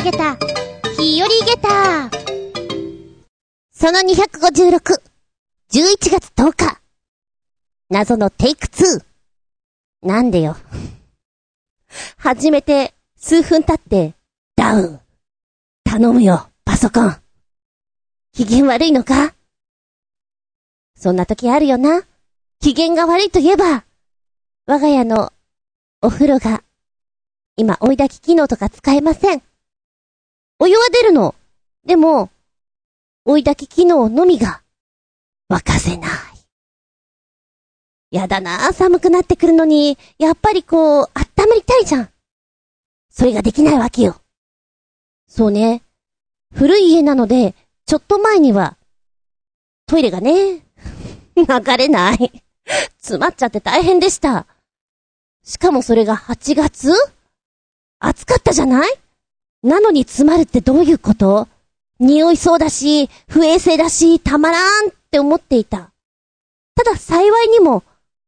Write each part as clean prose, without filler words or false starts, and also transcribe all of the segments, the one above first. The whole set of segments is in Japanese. ーゲタ、日和ゲタ。その256、11月10日。謎のテイク2。なんでよ。初めて数分経って、ダウン。頼むよ、パソコン。機嫌悪いのか？そんな時あるよな。機嫌が悪いといえば、我が家のお風呂が、今、追い焚き機能とか使えません。お湯は出るの。でも、追い焚き機能のみが、沸かせない。やだなぁ、寒くなってくるのに、やっぱりこう、温まりたいじゃん。それができないわけよ。そうね。古い家なので、ちょっと前には、トイレがね、流れない。詰まっちゃって大変でした。しかもそれが8月?暑かったじゃない?なのに詰まるってどういうこと?匂いそうだし、不衛生だし、たまらんって思っていた。ただ幸いにも、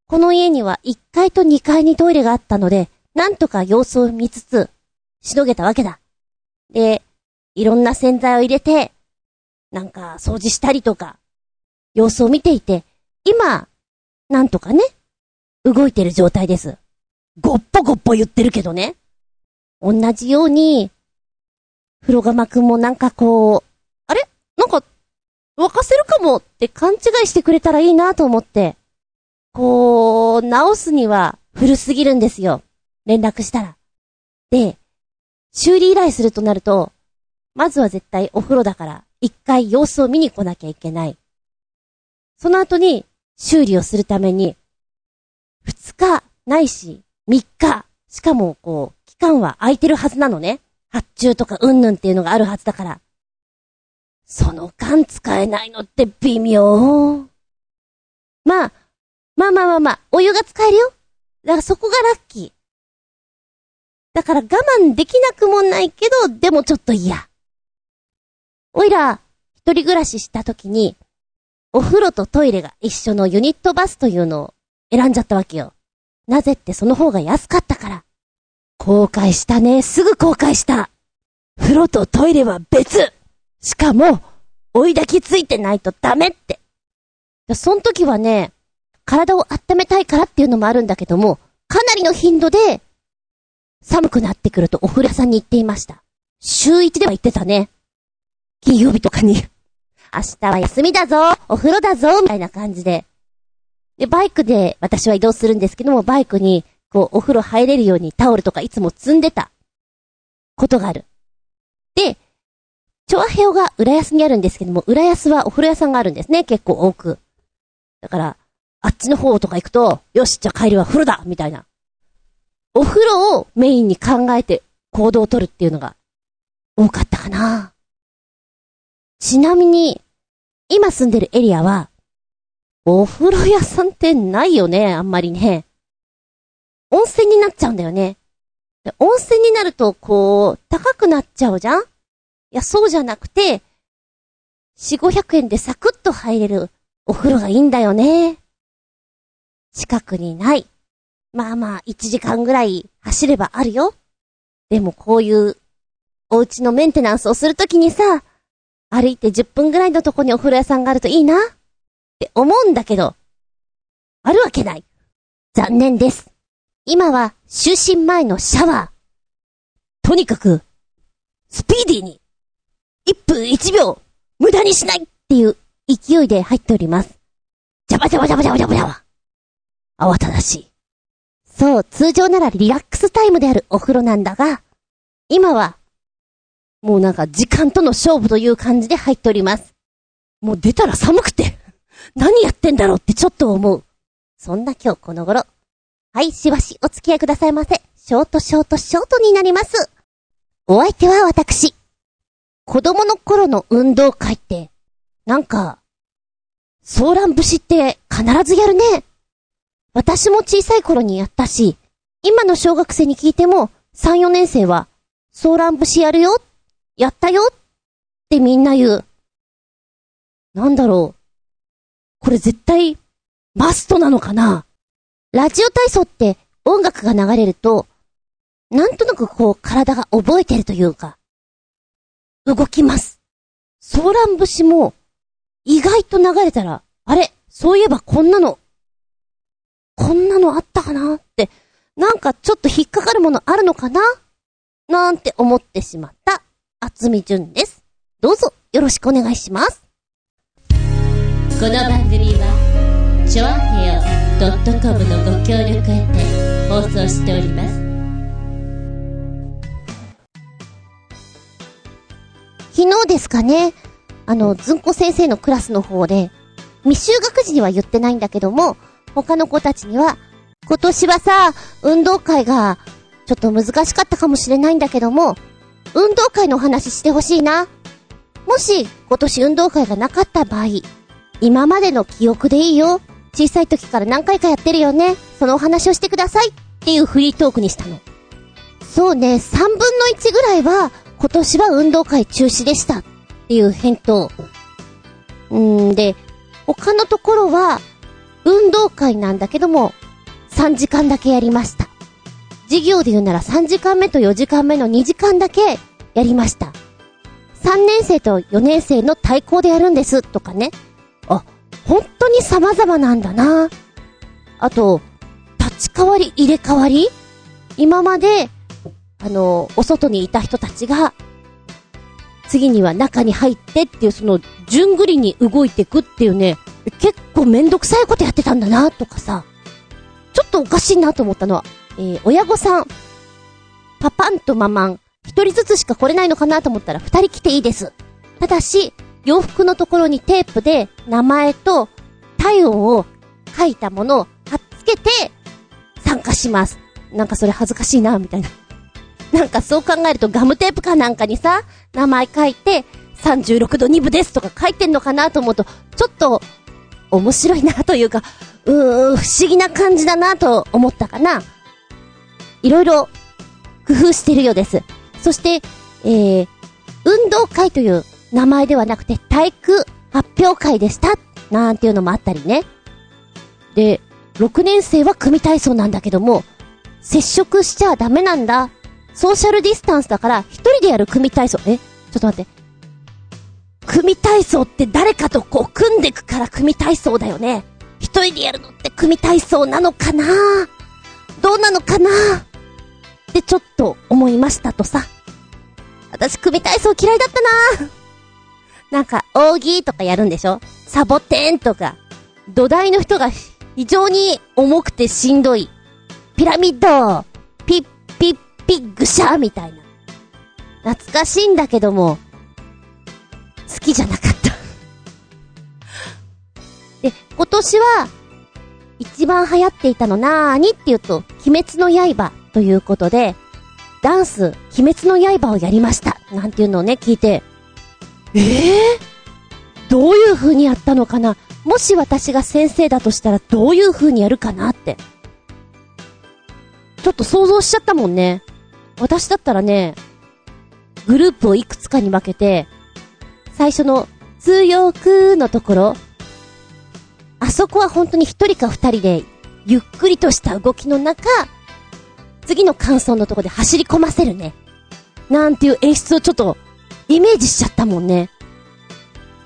この家には1階と2階にトイレがあったので、なんとか様子を見つつ、しのげたわけだ。で、いろんな洗剤を入れて、なんか掃除したりとか、様子を見ていて、今、なんとかね、動いてる状態です。ごっぽごっぽ言ってるけどね。同じように、風呂釜くんもなんかこう、あれ?なんか、沸かせるかもって勘違いしてくれたらいいなと思って、こう、直すには古すぎるんですよ。連絡したら。で、修理依頼するとなると、まずは絶対お風呂だから、一回様子を見に来なきゃいけない。その後に、修理をするために、2日ないし、3日、しかもこう、期間は空いてるはずなのね。発注とかうんぬんっていうのがあるはずだから。その間使えないのって微妙。まあ、お湯が使えるよ。だからそこがラッキー。だから我慢できなくもないけど、でもちょっと嫌。おいら、一人暮らしした時に、お風呂とトイレが一緒のユニットバスというのを選んじゃったわけよ。なぜってその方が安かったから。後悔したね。すぐ後悔した。風呂とトイレは別。しかも、追い焚きついてないとダメって。その時はね、体を温めたいからっていうのもあるんだけども、かなりの頻度で、寒くなってくるとお風呂屋さんに行っていました。週一では行ってたね。金曜日とかに。明日は休みだぞ、お風呂だぞ、みたいな感じで。で、バイクで私は移動するんですけども、バイクに、こう、お風呂入れるようにタオルとかいつも積んでたことがある。で、チョアヘオが浦安にあるんですけども、浦安はお風呂屋さんがあるんですね、結構多く。だから、あっちの方とか行くと、よし、じゃあ帰りは風呂だみたいな。お風呂をメインに考えて行動を取るっていうのが多かったかな。ちなみに、今住んでるエリアは、お風呂屋さんってないよね、あんまりね。温泉になっちゃうんだよね。温泉になると、こう、高くなっちゃうじゃん?いや、そうじゃなくて、400〜500円でサクッと入れるお風呂がいいんだよね。近くにない。まあ、1時間ぐらい走ればあるよ。でもこういう、お家のメンテナンスをするときにさ、歩いて10分ぐらいのとこにお風呂屋さんがあるといいなって思うんだけど、あるわけない。残念です。今は就寝前のシャワー。とにかく、スピーディーに、1分1秒、無駄にしないっていう勢いで入っております。ジャバジャバジャバジャバジャバジャバ。慌ただしい。そう、通常ならリラックスタイムであるお風呂なんだが、今は、もうなんか時間との勝負という感じで入っております。もう出たら寒くて、何やってんだろうってちょっと思う。そんな今日この頃。はい、しばしお付き合いくださいませ。ショートになります。お相手は私。子供の頃の運動会って、なんか、ソーラン節って必ずやるね。私も小さい頃にやったし、今の小学生に聞いても、3、4年生は、ソーラン節やるよ、やったよってみんな言う。なんだろう。これ絶対、マストなのかな?ラジオ体操って音楽が流れると、なんとなくこう体が覚えてるというか、動きます。ソーラン節も意外と流れたら、あれ、そういえばこんなのあったかなって、なんかちょっと引っかかるものあるのかななんて思ってしまった厚見純です。どうぞよろしくお願いします。この番組はちょあへよ .com のご協力へて放送しております。昨日ですかね、ずんこ先生のクラスの方で未就学児には言ってないんだけども、他の子たちには今年はさ、運動会がちょっと難しかったかもしれないんだけども、運動会のお話してほしいな。もし今年運動会がなかった場合、今までの記憶でいいよ。小さい時から何回かやってるよね。そのお話をしてくださいっていうフリートークにしたの。そうね、3分の1ぐらいは今年は運動会中止でしたっていう返答。で、他のところは運動会なんだけども3時間だけやりました。授業で言うなら3時間目と4時間目の2時間だけやりました。3年生と4年生の対抗でやるんですとかね。あ、本当に様々なんだな。あと、立ち代わり入れ替わり、今までお外にいた人たちが次には中に入ってっていう、その順繰りに動いていくっていうね、結構めんどくさいことやってたんだなとかさ、ちょっとおかしいなと思ったのは、親御さんパパンとママン一人ずつしか来れないのかなと思ったら、二人来ていいです、ただし洋服のところにテープで名前と体温を書いたものを貼っつけて参加します。なんかそれ恥ずかしいなみたいな。なんかそう考えるとガムテープかなんかにさ、名前書いて36度2分ですとか書いてんのかなと思うと、ちょっと面白いなというか、不思議な感じだなと思ったかな。いろいろ工夫してるようです。そして、運動会という名前ではなくて体育発表会でしたなんていうのもあったりね。で、6年生は組体操なんだけども、接触しちゃダメなんだ、ソーシャルディスタンスだから一人でやる組体操。ちょっと待って、組体操って誰かとこう組んでくから組体操だよね。一人でやるのって組体操なのかな、どうなのかなってちょっと思いましたとさ。私組体操嫌いだったな。なんか扇とかやるんでしょ、サボテンとか、土台の人が非常に重くてしんどいピラミッドピッピッピッグシャーみたいな、懐かしいんだけども好きじゃなかったで、今年は一番流行っていたのなーにっていうと、鬼滅の刃ということでダンス鬼滅の刃をやりましたなんていうのをね聞いて、どういう風にやったのかな、もし私が先生だとしたらどういう風にやるかなってちょっと想像しちゃったもんね。私だったらね、グループをいくつかに分けて、最初の強くのところ、あそこは本当に一人か二人でゆっくりとした動きの中、次の間奏のところで走り込ませるねなんていう演出をちょっとイメージしちゃったもんね。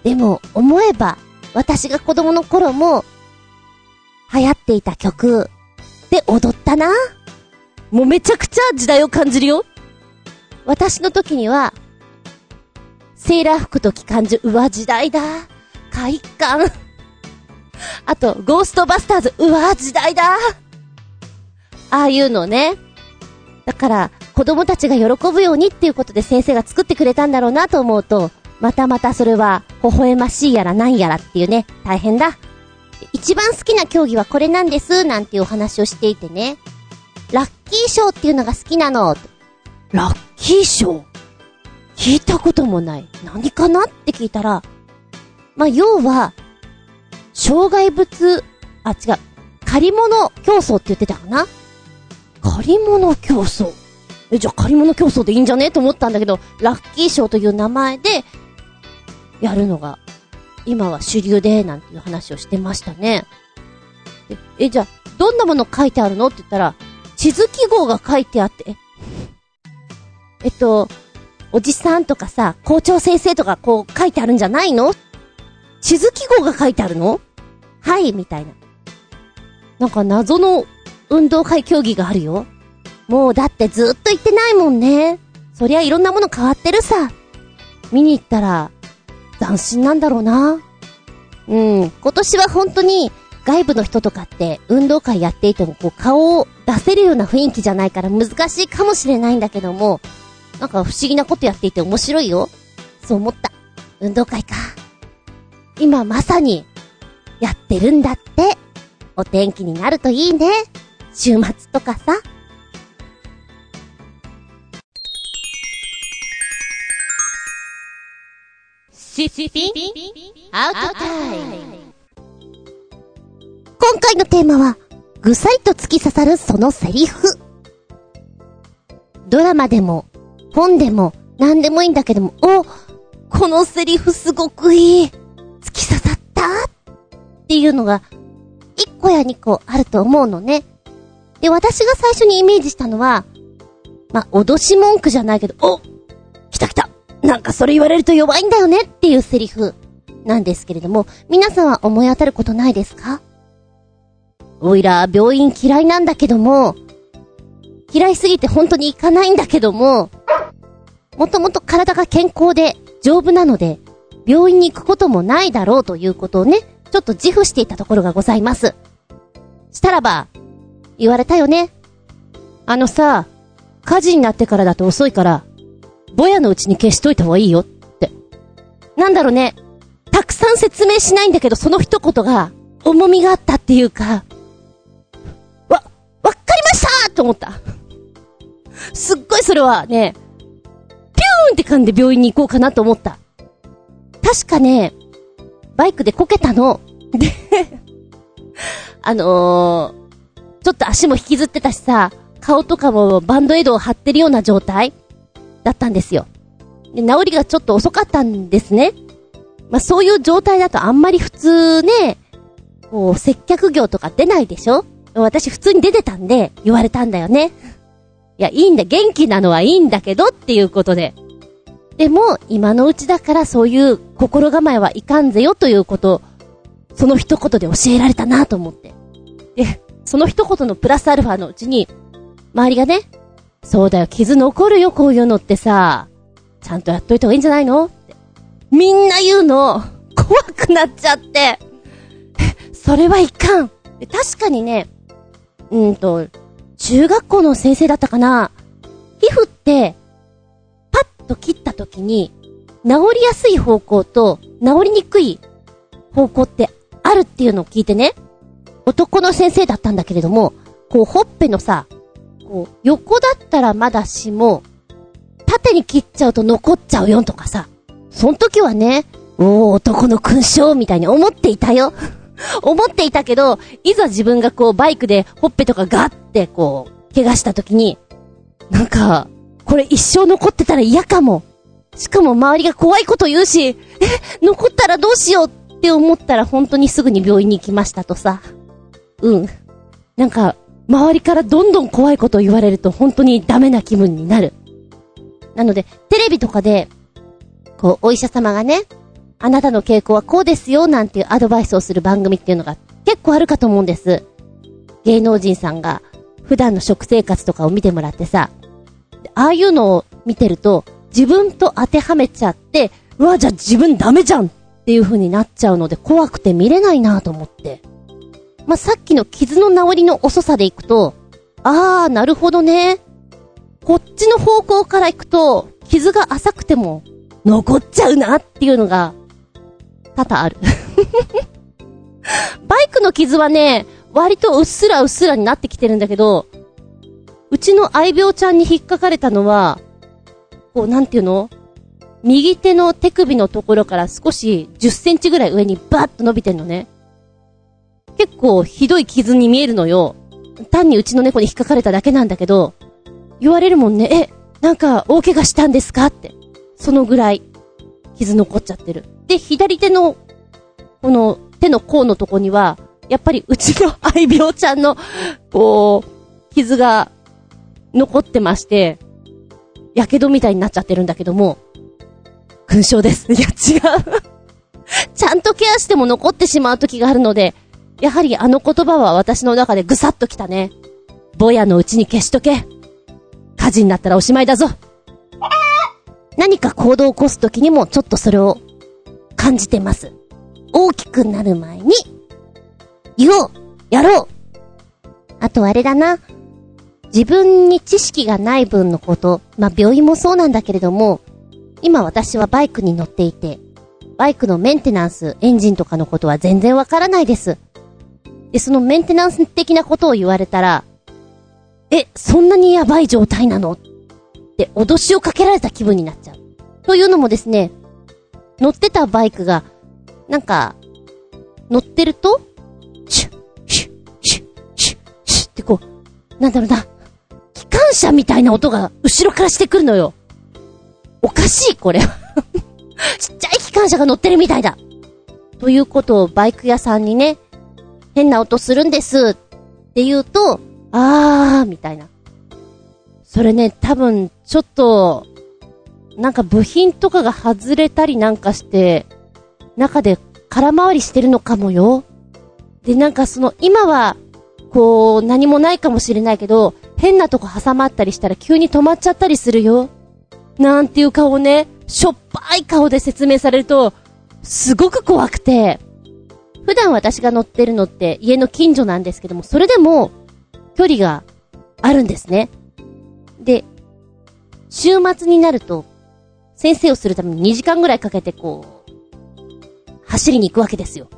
でも思えば私が子供の頃も流行っていた曲で踊ったな。もうめちゃくちゃ時代を感じるよ。私の時にはセーラー服と機関銃、うわ時代だ、快感あとゴーストバスターズ、うわ時代だ、ああいうのね。だから子供たちが喜ぶようにっていうことで先生が作ってくれたんだろうなと思うと、またまたそれは微笑ましいやらなんやらっていうね、大変だ。一番好きな競技はこれなんですなんていうお話をしていてね、ラッキー賞っていうのが好きなの。ラッキー賞聞いたこともない、何かなって聞いたら、要は障害物、借り物競争って言ってたかな。借り物競争、じゃあ借り物競争でいいんじゃねと思ったんだけど、ラッキー賞という名前でやるのが今は主流でなんていう話をしてましたね。じゃあどんなもの書いてあるのって言ったら、地図記号が書いてあって、おじさんとかさ、校長先生とかこう書いてあるんじゃないの？地図記号が書いてあるの？はい、みたいな。なんか謎の運動会競技があるよ。もうだってずっと行ってないもんね。そりゃいろんなもの変わってるさ。見に行ったら斬新なんだろうな。うん、今年は本当に外部の人とかって運動会やっていてもこう顔を出せるような雰囲気じゃないから難しいかもしれないんだけども、なんか不思議なことやっていて面白いよ。そう思った。運動会か。今まさにやってるんだって。お天気になるといいね。週末とかさ。シシピンアウトタイム。今回のテーマはぐさりと突き刺さるそのセリフ。ドラマでも本でも何でもいいんだけども、お、このセリフすごくいい、突き刺さったっていうのが1個や2個あると思うのね。で、私が最初にイメージしたのは、まあ、脅し文句じゃないけど、お、来た来た、なんかそれ言われると弱いんだよねっていうセリフなんですけれども、皆さんは思い当たることないですか？おいら病院嫌いなんだけども、嫌いすぎて本当に行かないんだけども、もともと体が健康で丈夫なので病院に行くこともないだろうということをね、ちょっと自負していたところがございます。したらば言われたよね。あのさ、火事になってからだと遅いからぼやのうちに消しといた方がいいよって。なんだろうね、たくさん説明しないんだけど、その一言が重みがあったっていうか、わかりましたと思った。すっごいそれはね、ピューンって感じで病院に行こうかなと思った。確かね、バイクでこけたのでちょっと足も引きずってたしさ、顔とかもバンドエイドを貼ってるような状態だったんですよ。で、治りがちょっと遅かったんですね。まあ、そういう状態だとあんまり普通ね、こう接客業とか出ないでしょ。私普通に出てたんで言われたんだよね。いや、いいんだ、元気なのはいいんだけどっていうことで、でも今のうちだからそういう心構えはいかんぜよということをその一言で教えられたなと思って。で、その一言のプラスアルファのうちに周りがね、そうだよ、傷残るよ、こういうのってさ、ちゃんとやっといた方がいいんじゃないのってみんな言うの。怖くなっちゃって、それはいかん。で、確かにね、中学校の先生だったかな、皮膚ってパッと切った時に治りやすい方向と治りにくい方向ってあるっていうのを聞いてね、男の先生だったんだけれども、こうほっぺのさ、こう横だったらまだしも縦に切っちゃうと残っちゃうよとかさ、その時はね、おー、男の勲章みたいに思っていたよ思っていたけど、いざ自分がこうバイクでほっぺとかガッてこう怪我した時に、なんかこれ一生残ってたら嫌かも。しかも周りが怖いこと言うし、残ったらどうしようって思ったら本当にすぐに病院に行きましたとさ。うん。なんか周りからどんどん怖いことを言われると本当にダメな気分になる。なのでテレビとかでこうお医者様がね、あなたの傾向はこうですよなんていうアドバイスをする番組っていうのが結構あるかと思うんです。芸能人さんが普段の食生活とかを見てもらってさ、ああいうのを見てると自分と当てはめちゃって、うわ、じゃあ自分ダメじゃんっていう風になっちゃうので怖くて見れないなと思って。まあ、さっきの傷の治りの遅さでいくと、あー、なるほどね、こっちの方向からいくと傷が浅くても残っちゃうなっていうのが多々あるバイクの傷はね、割とうっすらうっすらになってきてるんだけど、うちの愛病ちゃんに引っかかれたのは、こうなんていうの、右手の手首のところから少し10センチぐらい上にバーッと伸びてんのね。結構ひどい傷に見えるのよ。単にうちの猫に引っかかれただけなんだけど、言われるもんね、なんか大怪我したんですかって。そのぐらい傷残っちゃってる。で、左手のこの手の甲のとこにはやっぱりうちの愛病ちゃんのこう傷が残ってまして、やけどみたいになっちゃってるんだけども、勲章です。いや違うちゃんとケアしても残ってしまう時があるので、やはりあの言葉は私の中でぐさっときたね。ぼやのうちに消しとけ。火事になったらおしまいだぞ。何か行動を起こす時にもちょっとそれを感じてます。大きくなる前に言おう、やろう。あとあれだな、自分に知識がない分のこと、まあ病院もそうなんだけれども、今私はバイクに乗っていて、バイクのメンテナンス、エンジンとかのことは全然わからないです。で、そのメンテナンス的なことを言われたら、そんなにやばい状態なのって脅しをかけられた気分になっちゃう。というのもですね、乗ってたバイクがなんか乗ってるとシュッシュッシュッシュッシュッってこう、なんだろうな、機関車みたいな音が後ろからしてくるのよ。おかしいこれちっちゃい機関車が乗ってるみたいだということをバイク屋さんにね、変な音するんですって言うと、あーみたいな。それね、多分ちょっとなんか部品とかが外れたりなんかして中で空回りしてるのかもよ。で、なんかその今はこう何もないかもしれないけど、変なとこ挟まったりしたら急に止まっちゃったりするよなんていう顔をね、しょっぱい顔で説明されるとすごく怖くて、普段私が乗ってるのって家の近所なんですけども、それでも距離があるんですね。で、週末になると先生をするために2時間ぐらいかけてこう走りに行くわけですよ。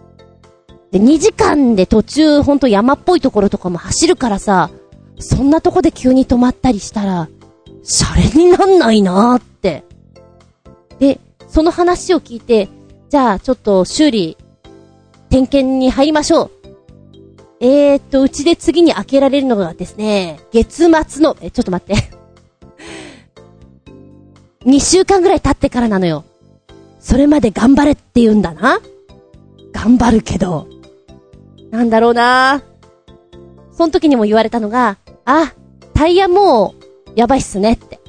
で、2時間で途中ほんと山っぽいところとかも走るからさ、そんなとこで急に止まったりしたらシャレになんないなーって。で、その話を聞いて、じゃあちょっと修理点検に入りましょう。うちで次に開けられるのがですね、月末のちょっと待って2週間ぐらい経ってからなのよ。それまで頑張れって言うんだな。頑張るけどなんだろうな、その時にも言われたのが、あ、タイヤもうやばいっすねって、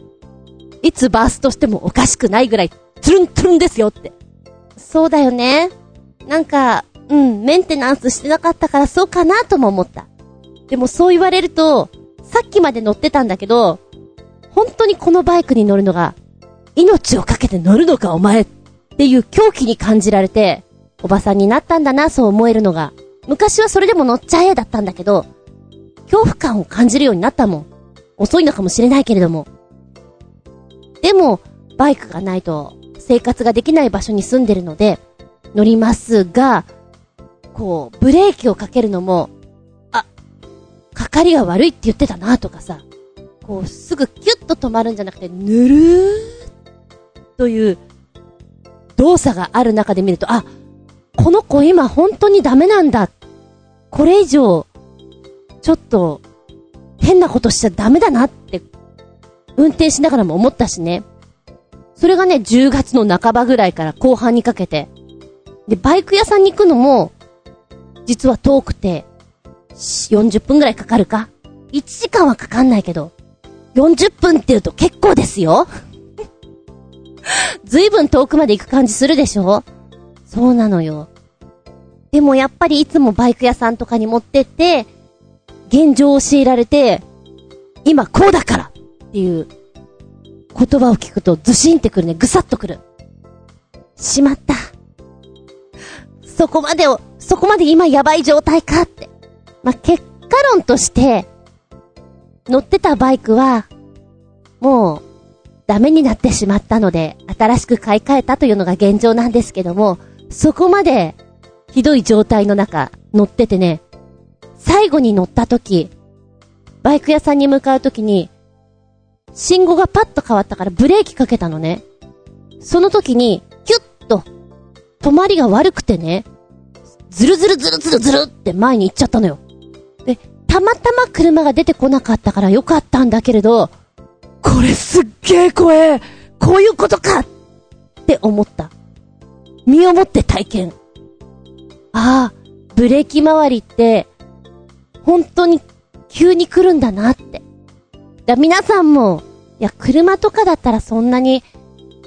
いつバーストしてもおかしくないぐらいツルンツルンですよって。そうだよね、なんかメンテナンスしてなかったからそうかなとも思った。でもそう言われると、さっきまで乗ってたんだけど、本当にこのバイクに乗るのが命をかけて乗るのかお前っていう狂気に感じられて、おばさんになったんだな、そう思えるのが。昔はそれでも乗っちゃえだったんだけど、恐怖感を感じるようになったもん。遅いのかもしれないけれども。でもバイクがないと生活ができない場所に住んでるので乗りますが、こうブレーキをかけるのも、あ、かかりが悪いって言ってたなとかさ、こうすぐキュッと止まるんじゃなくて、ぬるーという動作がある中で見ると、あ、この子今本当にダメなんだ、これ以上ちょっと変なことしちゃダメだなって運転しながらも思ったしね。それがね、10月の半ばぐらいから後半にかけてで、バイク屋さんに行くのも実は遠くて40分ぐらいかかるか、1時間はかかんないけど、40分って言うと結構ですよずいぶん遠くまで行く感じするでしょ。そうなのよ。でもやっぱりいつもバイク屋さんとかに持ってって現状を教えられて、今こうだからっていう言葉を聞くとズシンってくるね。ぐさっとくる。しまった、そこまで今やばい状態かって。まあ、結果論として乗ってたバイクはもうダメになってしまったので新しく買い替えたというのが現状なんですけども、そこまでひどい状態の中乗っててね、最後に乗った時、バイク屋さんに向かう時に信号がパッと変わったからブレーキかけたのね。その時にキュッと止まりが悪くてね、ズルズルズルズルズルって前に行っちゃったのよ。で、たまたま車が出てこなかったからよかったんだけれど、これすっげえ怖え、こういうことかって思った。身をもって体験。ああ、ブレーキ周りって本当に急に来るんだなって。だ、皆さんもいや、車とかだったらそんなに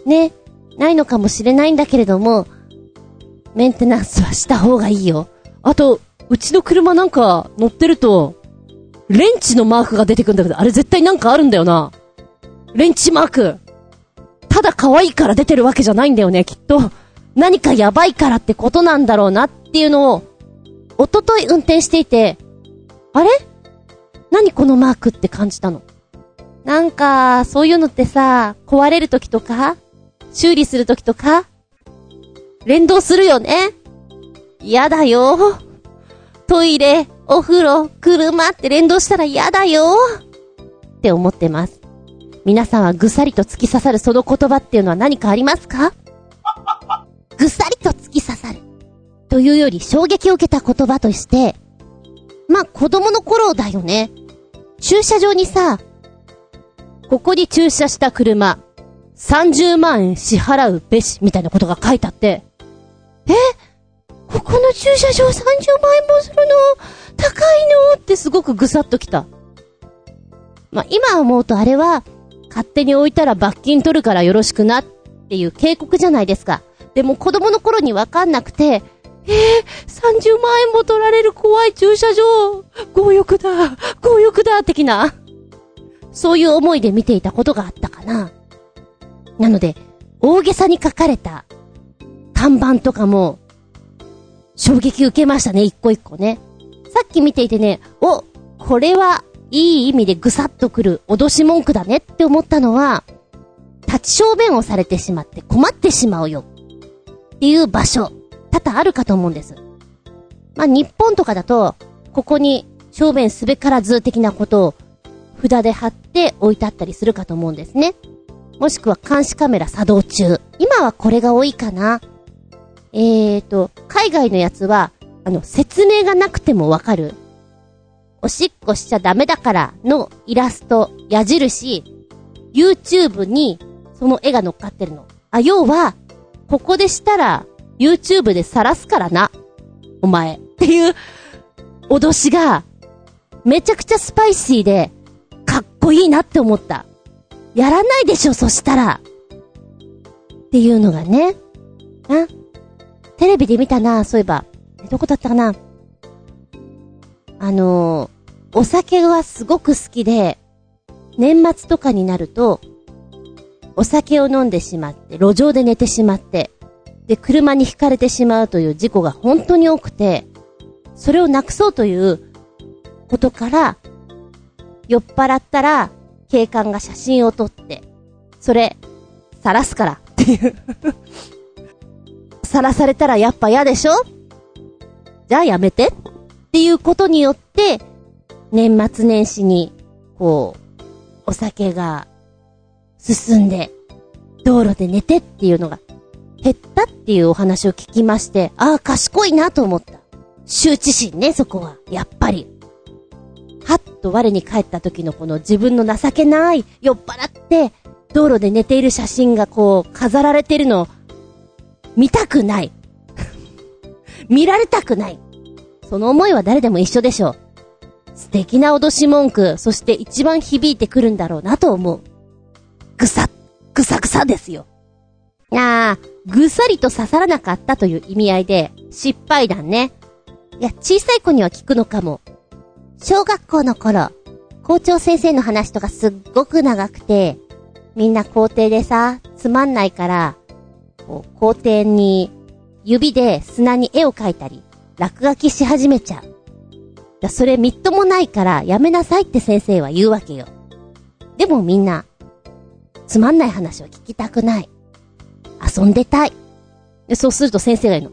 ね、ないのかもしれないんだけれども、メンテナンスはした方がいいよ。あと、うちの車なんか乗ってるとレンチのマークが出てくんだけど、あれ絶対なんかあるんだよな。レンチマーク、ただ可愛いから出てるわけじゃないんだよね、きっと。何かやばいからってことなんだろうなっていうのを、おととい運転していて、あれ？何このマークって感じたの。なんか、そういうのってさ、壊れる時とか、修理する時とか、連動するよね。嫌だよ。トイレ、お風呂、車って連動したら嫌だよ。って思ってます。皆さんはぐさりと突き刺さるその言葉っていうのは何かありますか？ぐさりと突き刺さるというより衝撃を受けた言葉として、まあ子供の頃だよね。駐車場にさ、ここに駐車した車30万円支払うべしみたいなことが書いてあって、え、ここの駐車場30万円もするの高いのってすごくぐさっときた。まあ今思うとあれは勝手に置いたら罰金取るからよろしくなっていう警告じゃないですか。でも子供の頃に分かんなくて、30万円も取られる怖い駐車場、強欲だ的な、そういう思いで見ていたことがあったかな。なので大げさに書かれた看板とかも衝撃受けましたね、一個一個ね。さっき見ていてね、お、これはいい意味でぐさっとくる脅し文句だねって思ったのは、立ち正面をされてしまって困ってしまうよっていう場所多々あるかと思うんです。まあ日本とかだと、ここに正面すべからず的なことを札で貼って置いてあったりするかと思うんですね。もしくは監視カメラ作動中、今はこれが多いかな。海外のやつは説明がなくてもわかる、おしっこしちゃダメだからのイラスト、矢印、YouTube にその絵が乗っかってるの。あ、要はここでしたら YouTube で晒すからなお前っていう脅しがめちゃくちゃスパイシーでかっこいいなって思った。やらないでしょそしたらっていうのがね。あ、テレビで見たな、そういえば。どこだったかな。お酒はすごく好きで、年末とかになるとお酒を飲んでしまって路上で寝てしまって、で車にひかれてしまうという事故が本当に多くて、それをなくそうということから、酔っ払ったら警官が写真を撮って、それ晒すからっていう晒されたらやっぱ嫌でしょ、じゃあやめてっていうことによって、年末年始にこうお酒が進んで道路で寝てっていうのが減ったっていうお話を聞きまして、ああ賢いなと思った。羞恥心ね、そこはやっぱり。はっと我に返った時のこの自分の情けない、酔っ払って道路で寝ている写真がこう飾られてるのを見たくない見られたくない、その思いは誰でも一緒でしょう。素敵な脅し文句、そして一番響いてくるんだろうなと思う。ぐさぐさですよ。あー、ぐさりと刺さらなかったという意味合いで失敗談ね。いや、小さい子には効くのかも。小学校の頃、校長先生の話とかすっごく長くて、みんな校庭でさ、つまんないからこう校庭に指で砂に絵を描いたり落書きし始めちゃう。それみっともないからやめなさいって先生は言うわけよ。でもみんなつまんない話を聞きたくない、遊んでたい。でそうすると先生が言う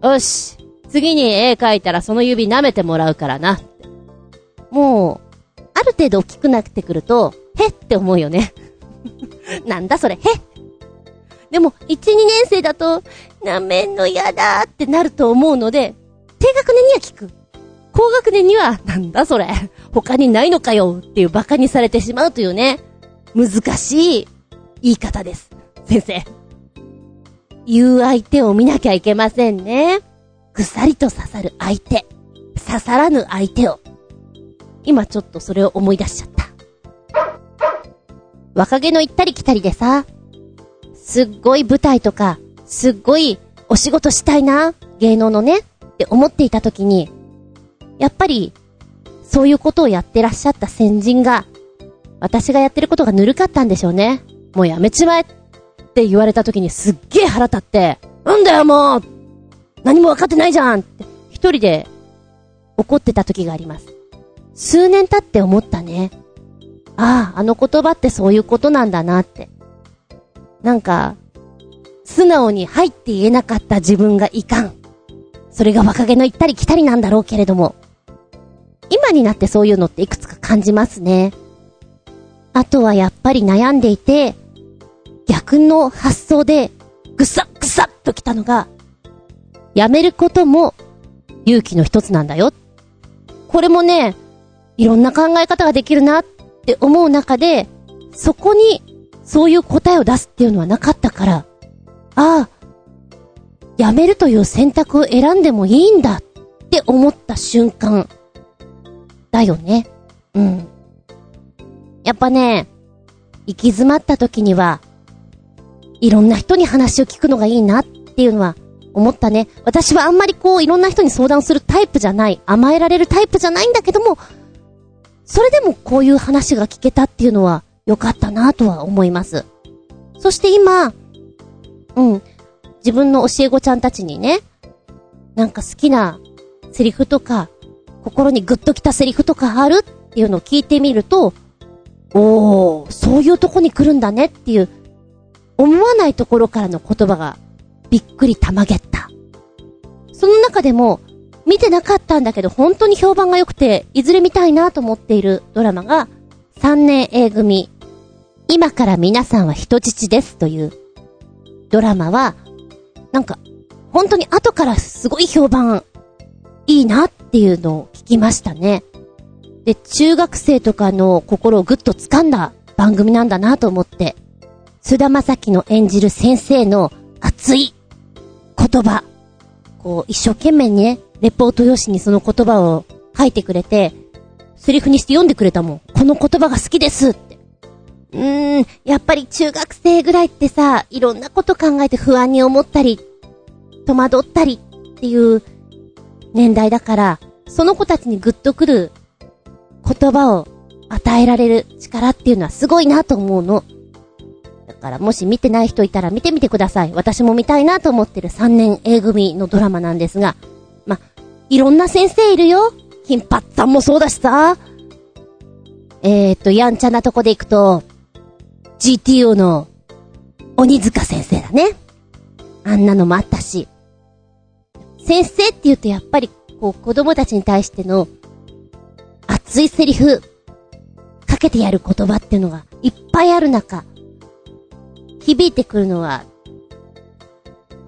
の、よし次に絵描いたらその指舐めてもらうからな。もうある程度大きくなってくるとへって思うよねなんだそれへ。でも 1,2 年生だと舐めんのやだってなると思うので、低学年には聞く、高学年にはなんだそれ他にないのかよっていうバカにされてしまうというね、難しい言い方です。先生、言う相手を見なきゃいけませんね。ぐさりと刺さる相手、刺さらぬ相手を。今ちょっとそれを思い出しちゃった。若気の行ったり来たりでさ、すっごい舞台とか、すっごいお仕事したいな、芸能のね、って思っていた時に、やっぱり、そういうことをやってらっしゃった先人が、私がやってることがぬるかったんでしょうね。もうやめちまえって言われた時にすっげえ腹立って、なんだよもう何も分かってないじゃんって一人で怒ってた時があります。数年経って思ったね。ああ、あの言葉ってそういうことなんだなって。なんか、素直にはいって言えなかった自分がいかん。それが若気の行ったり来たりなんだろうけれども、今になってそういうのっていくつか感じますね。あとはやっぱり悩んでいて、逆の発想でぐさっときたのが、やめることも勇気の一つなんだよ。これもね、いろんな考え方ができるなって思う中で、そこにそういう答えを出すっていうのはなかったから、ああ、やめるという選択を選んでもいいんだって思った瞬間だよね。うん。やっぱね、行き詰まった時には、いろんな人に話を聞くのがいいなっていうのは思ったね。私はあんまりこういろんな人に相談するタイプじゃない、甘えられるタイプじゃないんだけども、それでもこういう話が聞けたっていうのは良かったなとは思います。そして今、自分の教え子ちゃんたちにね、なんか好きなセリフとか、心にグッときたセリフとかあるっていうのを聞いてみると、おー、そういうとこに来るんだねっていう、思わないところからの言葉がびっくりたまげった。その中でも見てなかったんだけど本当に評判が良くていずれ見たいなと思っているドラマが3年 A 組今から皆さんは人質ですというドラマは、なんか本当に後からすごい評判いいなっていうのを聞きましたね。で、中学生とかの心をぐっと掴んだ番組なんだなと思って、菅田将暉の演じる先生の熱い言葉、こう一生懸命にね、レポート用紙にその言葉を書いてくれて、セリフにして読んでくれたもん。この言葉が好きですって。やっぱり中学生ぐらいってさ、いろんなこと考えて不安に思ったり戸惑ったりっていう年代だから、その子たちにグッとくる言葉を与えられる力っていうのはすごいなと思うの。だからもし見てない人いたら見てみてください。私も見たいなと思ってる3年 A 組のドラマなんですが、いろんな先生いるよ。金髪さんもそうだしさ、やんちゃなとこで行くと GTO の鬼塚先生だね。あんなのもあったし、先生って言うとやっぱりこう子供たちに対しての熱いセリフかけてやる言葉っていうのがいっぱいある中、響いてくるのは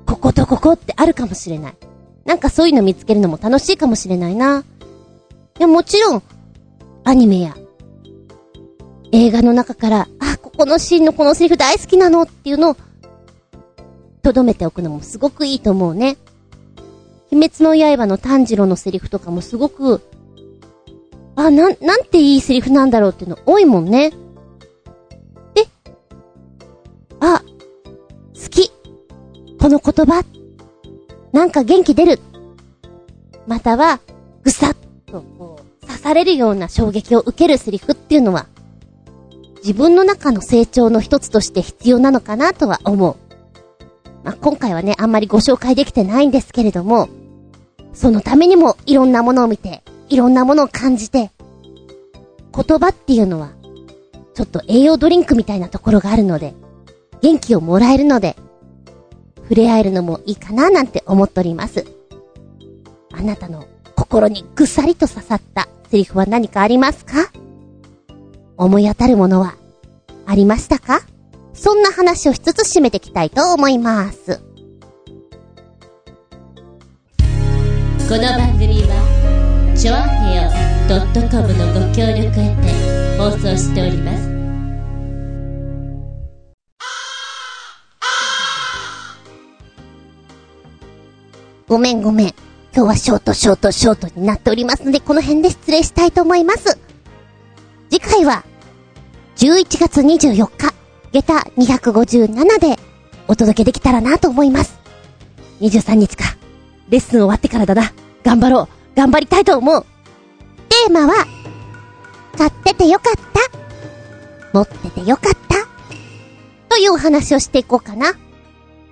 こことここってあるかもしれない。なんかそういうの見つけるのも楽しいかもしれないな。いや、もちろんアニメや映画の中から、あ、ここのシーンのこのセリフ大好きなのっていうのを留めておくのもすごくいいと思うね。鬼滅の刃の炭治郎のセリフとかもすごく、あ、なんていいセリフなんだろうっていうの多いもんね。で、あ、好き、この言葉、なんか元気出る、またはぐさっとこう刺されるような衝撃を受けるセリフっていうのは自分の中の成長の一つとして必要なのかなとは思う。今回はね、あんまりご紹介できてないんですけれども、そのためにもいろんなものを見て、いろんなものを感じて、言葉っていうのはちょっと栄養ドリンクみたいなところがあるので、元気をもらえるので触れ合えるのもいいかななんて思っております。あなたの心にぐさりと刺さったセリフは何かありますか？思い当たるものはありましたか？そんな話をしつつ締めていきたいと思います。この番組はちょあへよ .com のご協力へ放送しております。ごめん、今日はショートになっておりますので、この辺で失礼したいと思います。次回は11月24日、下駄257でお届けできたらなと思います。23日か。レッスン終わってからだな。頑張ろう。頑張りたいと思う。テーマは、買っててよかった。持っててよかった。というお話をしていこうかな。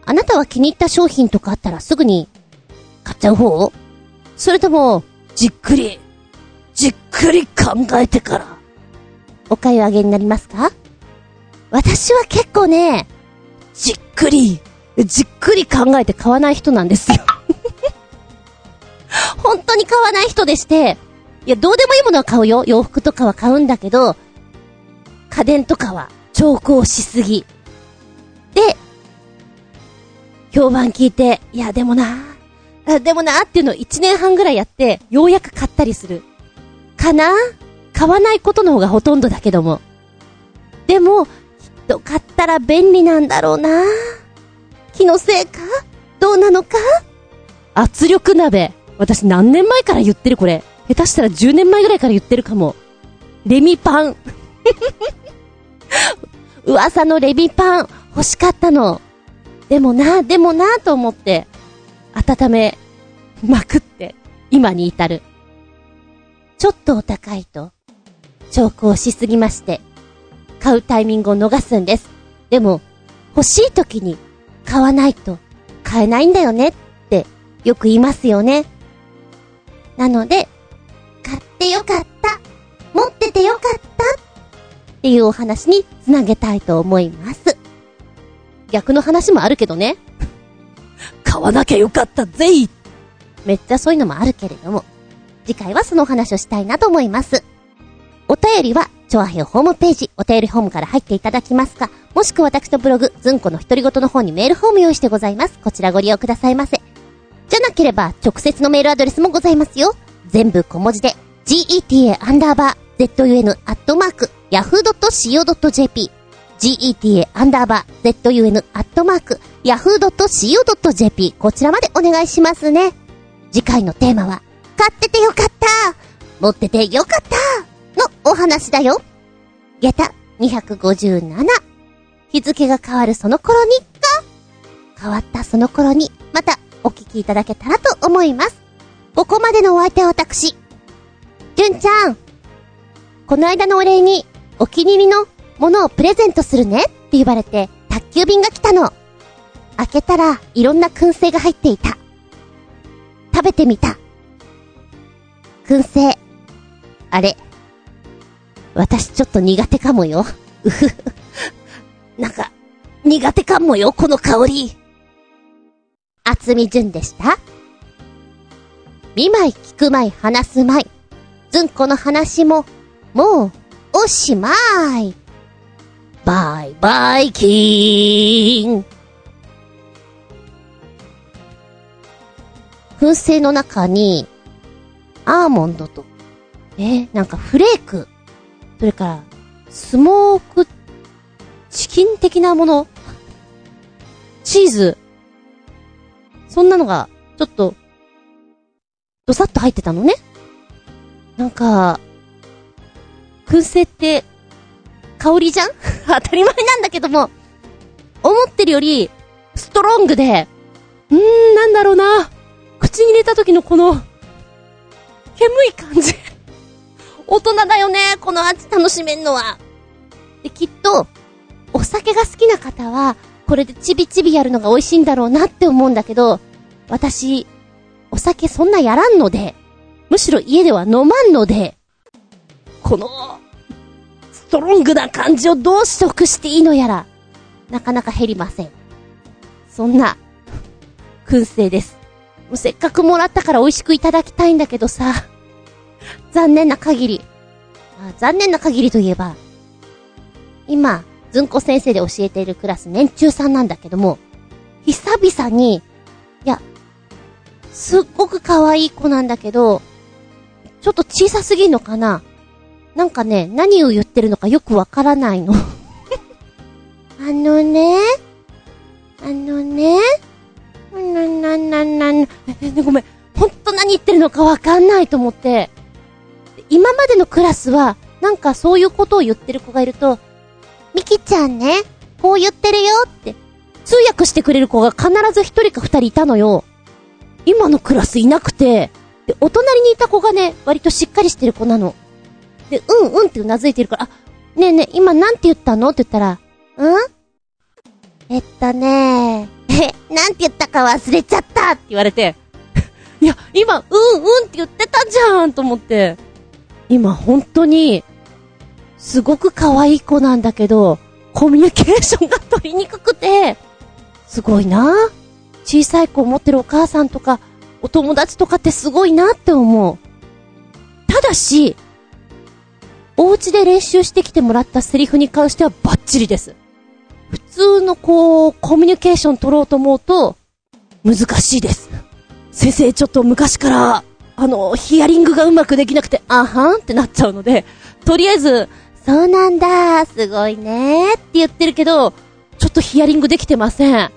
あなたは気に入った商品とかあったらすぐに買っちゃう方？それとも、じっくり考えてから、お買い上げになりますか？私は結構ね、じっくり考えて買わない人なんですよ。本当に買わない人でして、いや、どうでもいいものは買うよ。洋服とかは買うんだけど、家電とかは調校しすぎ。で、評判聞いて、いや、でもなーっていうのを1年半ぐらいやって、ようやく買ったりする。かな？買わないことの方がほとんどだけども。でも、きっと買ったら便利なんだろうな。気のせいか？どうなのか？圧力鍋。私何年前から言ってるこれ。下手したら10年前ぐらいから言ってるかも。レミパン。噂のレミパン。欲しかったの。でもなと思って、温めまくって、今に至る。ちょっとお高いと、調校しすぎまして、買うタイミングを逃すんです。でも、欲しい時に買わないと買えないんだよねってよく言いますよね。なので、買ってよかった、持っててよかったっていうお話につなげたいと思います。逆の話もあるけどね。買わなきゃよかったぜい！めっちゃそういうのもあるけれども、次回はそのお話をしたいなと思います。お便りは、チョアヘオホームページ、お便りホームから入っていただきますか、もしくは私のブログ、ズンコの独り言の方にメールフォーム用意してございます。こちらご利用くださいませ。じゃなければ、直接のメールアドレスもございますよ。全部小文字で、geta_zun@yahoo.co.jp、geta_zun@yahoo.co.jp、こちらまでお願いしますね。次回のテーマは、買っててよかった、持っててよかったのお話だよ。下駄257、日付が変わるその頃にか、変わったその頃にまたお聞きいただけたらと思います。ここまでのお相手は私、じゅんちゃん。この間のお礼にお気に入りのものをプレゼントするねって言われて宅急便が来たの。開けたらいろんな燻製が入っていた。食べてみた。燻製。あれ。私ちょっと苦手かもよ。うふふ。なんか、苦手かもよ、この香り。厚み純でした。見舞い、聞く舞い、話す舞い。ずんこの話も、もう、おしまい。バイバイキーン。燻製の中に、アーモンドと、なんかフレーク、それから、スモーク、チキン的なもの、チーズ、そんなのが、ちょっと、どさっと入ってたのね。なんか、燻製って、香りじゃん？当たり前なんだけども、思ってるより、ストロングで、なんだろうな、口に入れた時のこの、煙い感じ。大人だよね、この味楽しめんのは。で、きっと、お酒が好きな方は、これでチビチビやるのが美味しいんだろうなって思うんだけど、私、お酒そんなやらんので、むしろ家では飲まんので、この、ストロングな感じをどう取得していいのやら、なかなか減りません。そんな、燻製です。せっかくもらったから美味しくいただきたいんだけどさ、残念な限りといえば、今ずんこ先生で教えているクラス年中さんなんだけども、久々にすっごく可愛い子なんだけど、ちょっと小さすぎんのかな、なんかね、何を言ってるのかよくわからないの。あのねごめん、本当何言ってるのかわかんないと思って、今までのクラスはなんかそういうことを言ってる子がいると、ミキちゃんね、こう言ってるよって通訳してくれる子が必ず一人か二人いたのよ。今のクラスいなくて、でお隣にいた子がね、割としっかりしてる子なので、うんうんってうなずいてるから、あ、ねえねえ今なんて言ったのって言ったら、うんなんて言ったか忘れちゃったって言われていや今うんうんって言ってたじゃんと思って、今本当にすごく可愛い子なんだけどコミュニケーションが取りにくくて、すごいな、小さい子を持ってるお母さんとかお友達とかってすごいなって思う。ただしお家で練習してきてもらったセリフに関してはバッチリです。普通のこうコミュニケーション取ろうと思うと難しいです。先生ちょっと昔からヒアリングがうまくできなくて、あはんってなっちゃうので、とりあえずそうなんだすごいねって言ってるけど、ちょっとヒアリングできてません。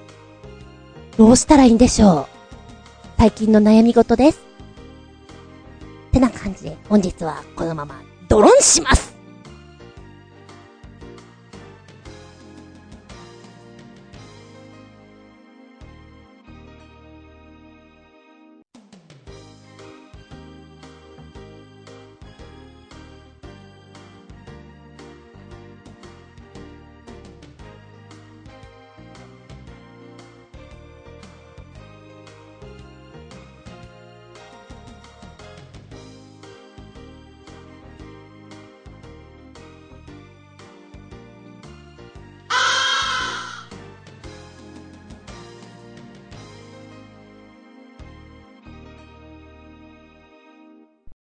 どうしたらいいんでしょう。最近の悩み事ですってな感じで、本日はこのままドロンします。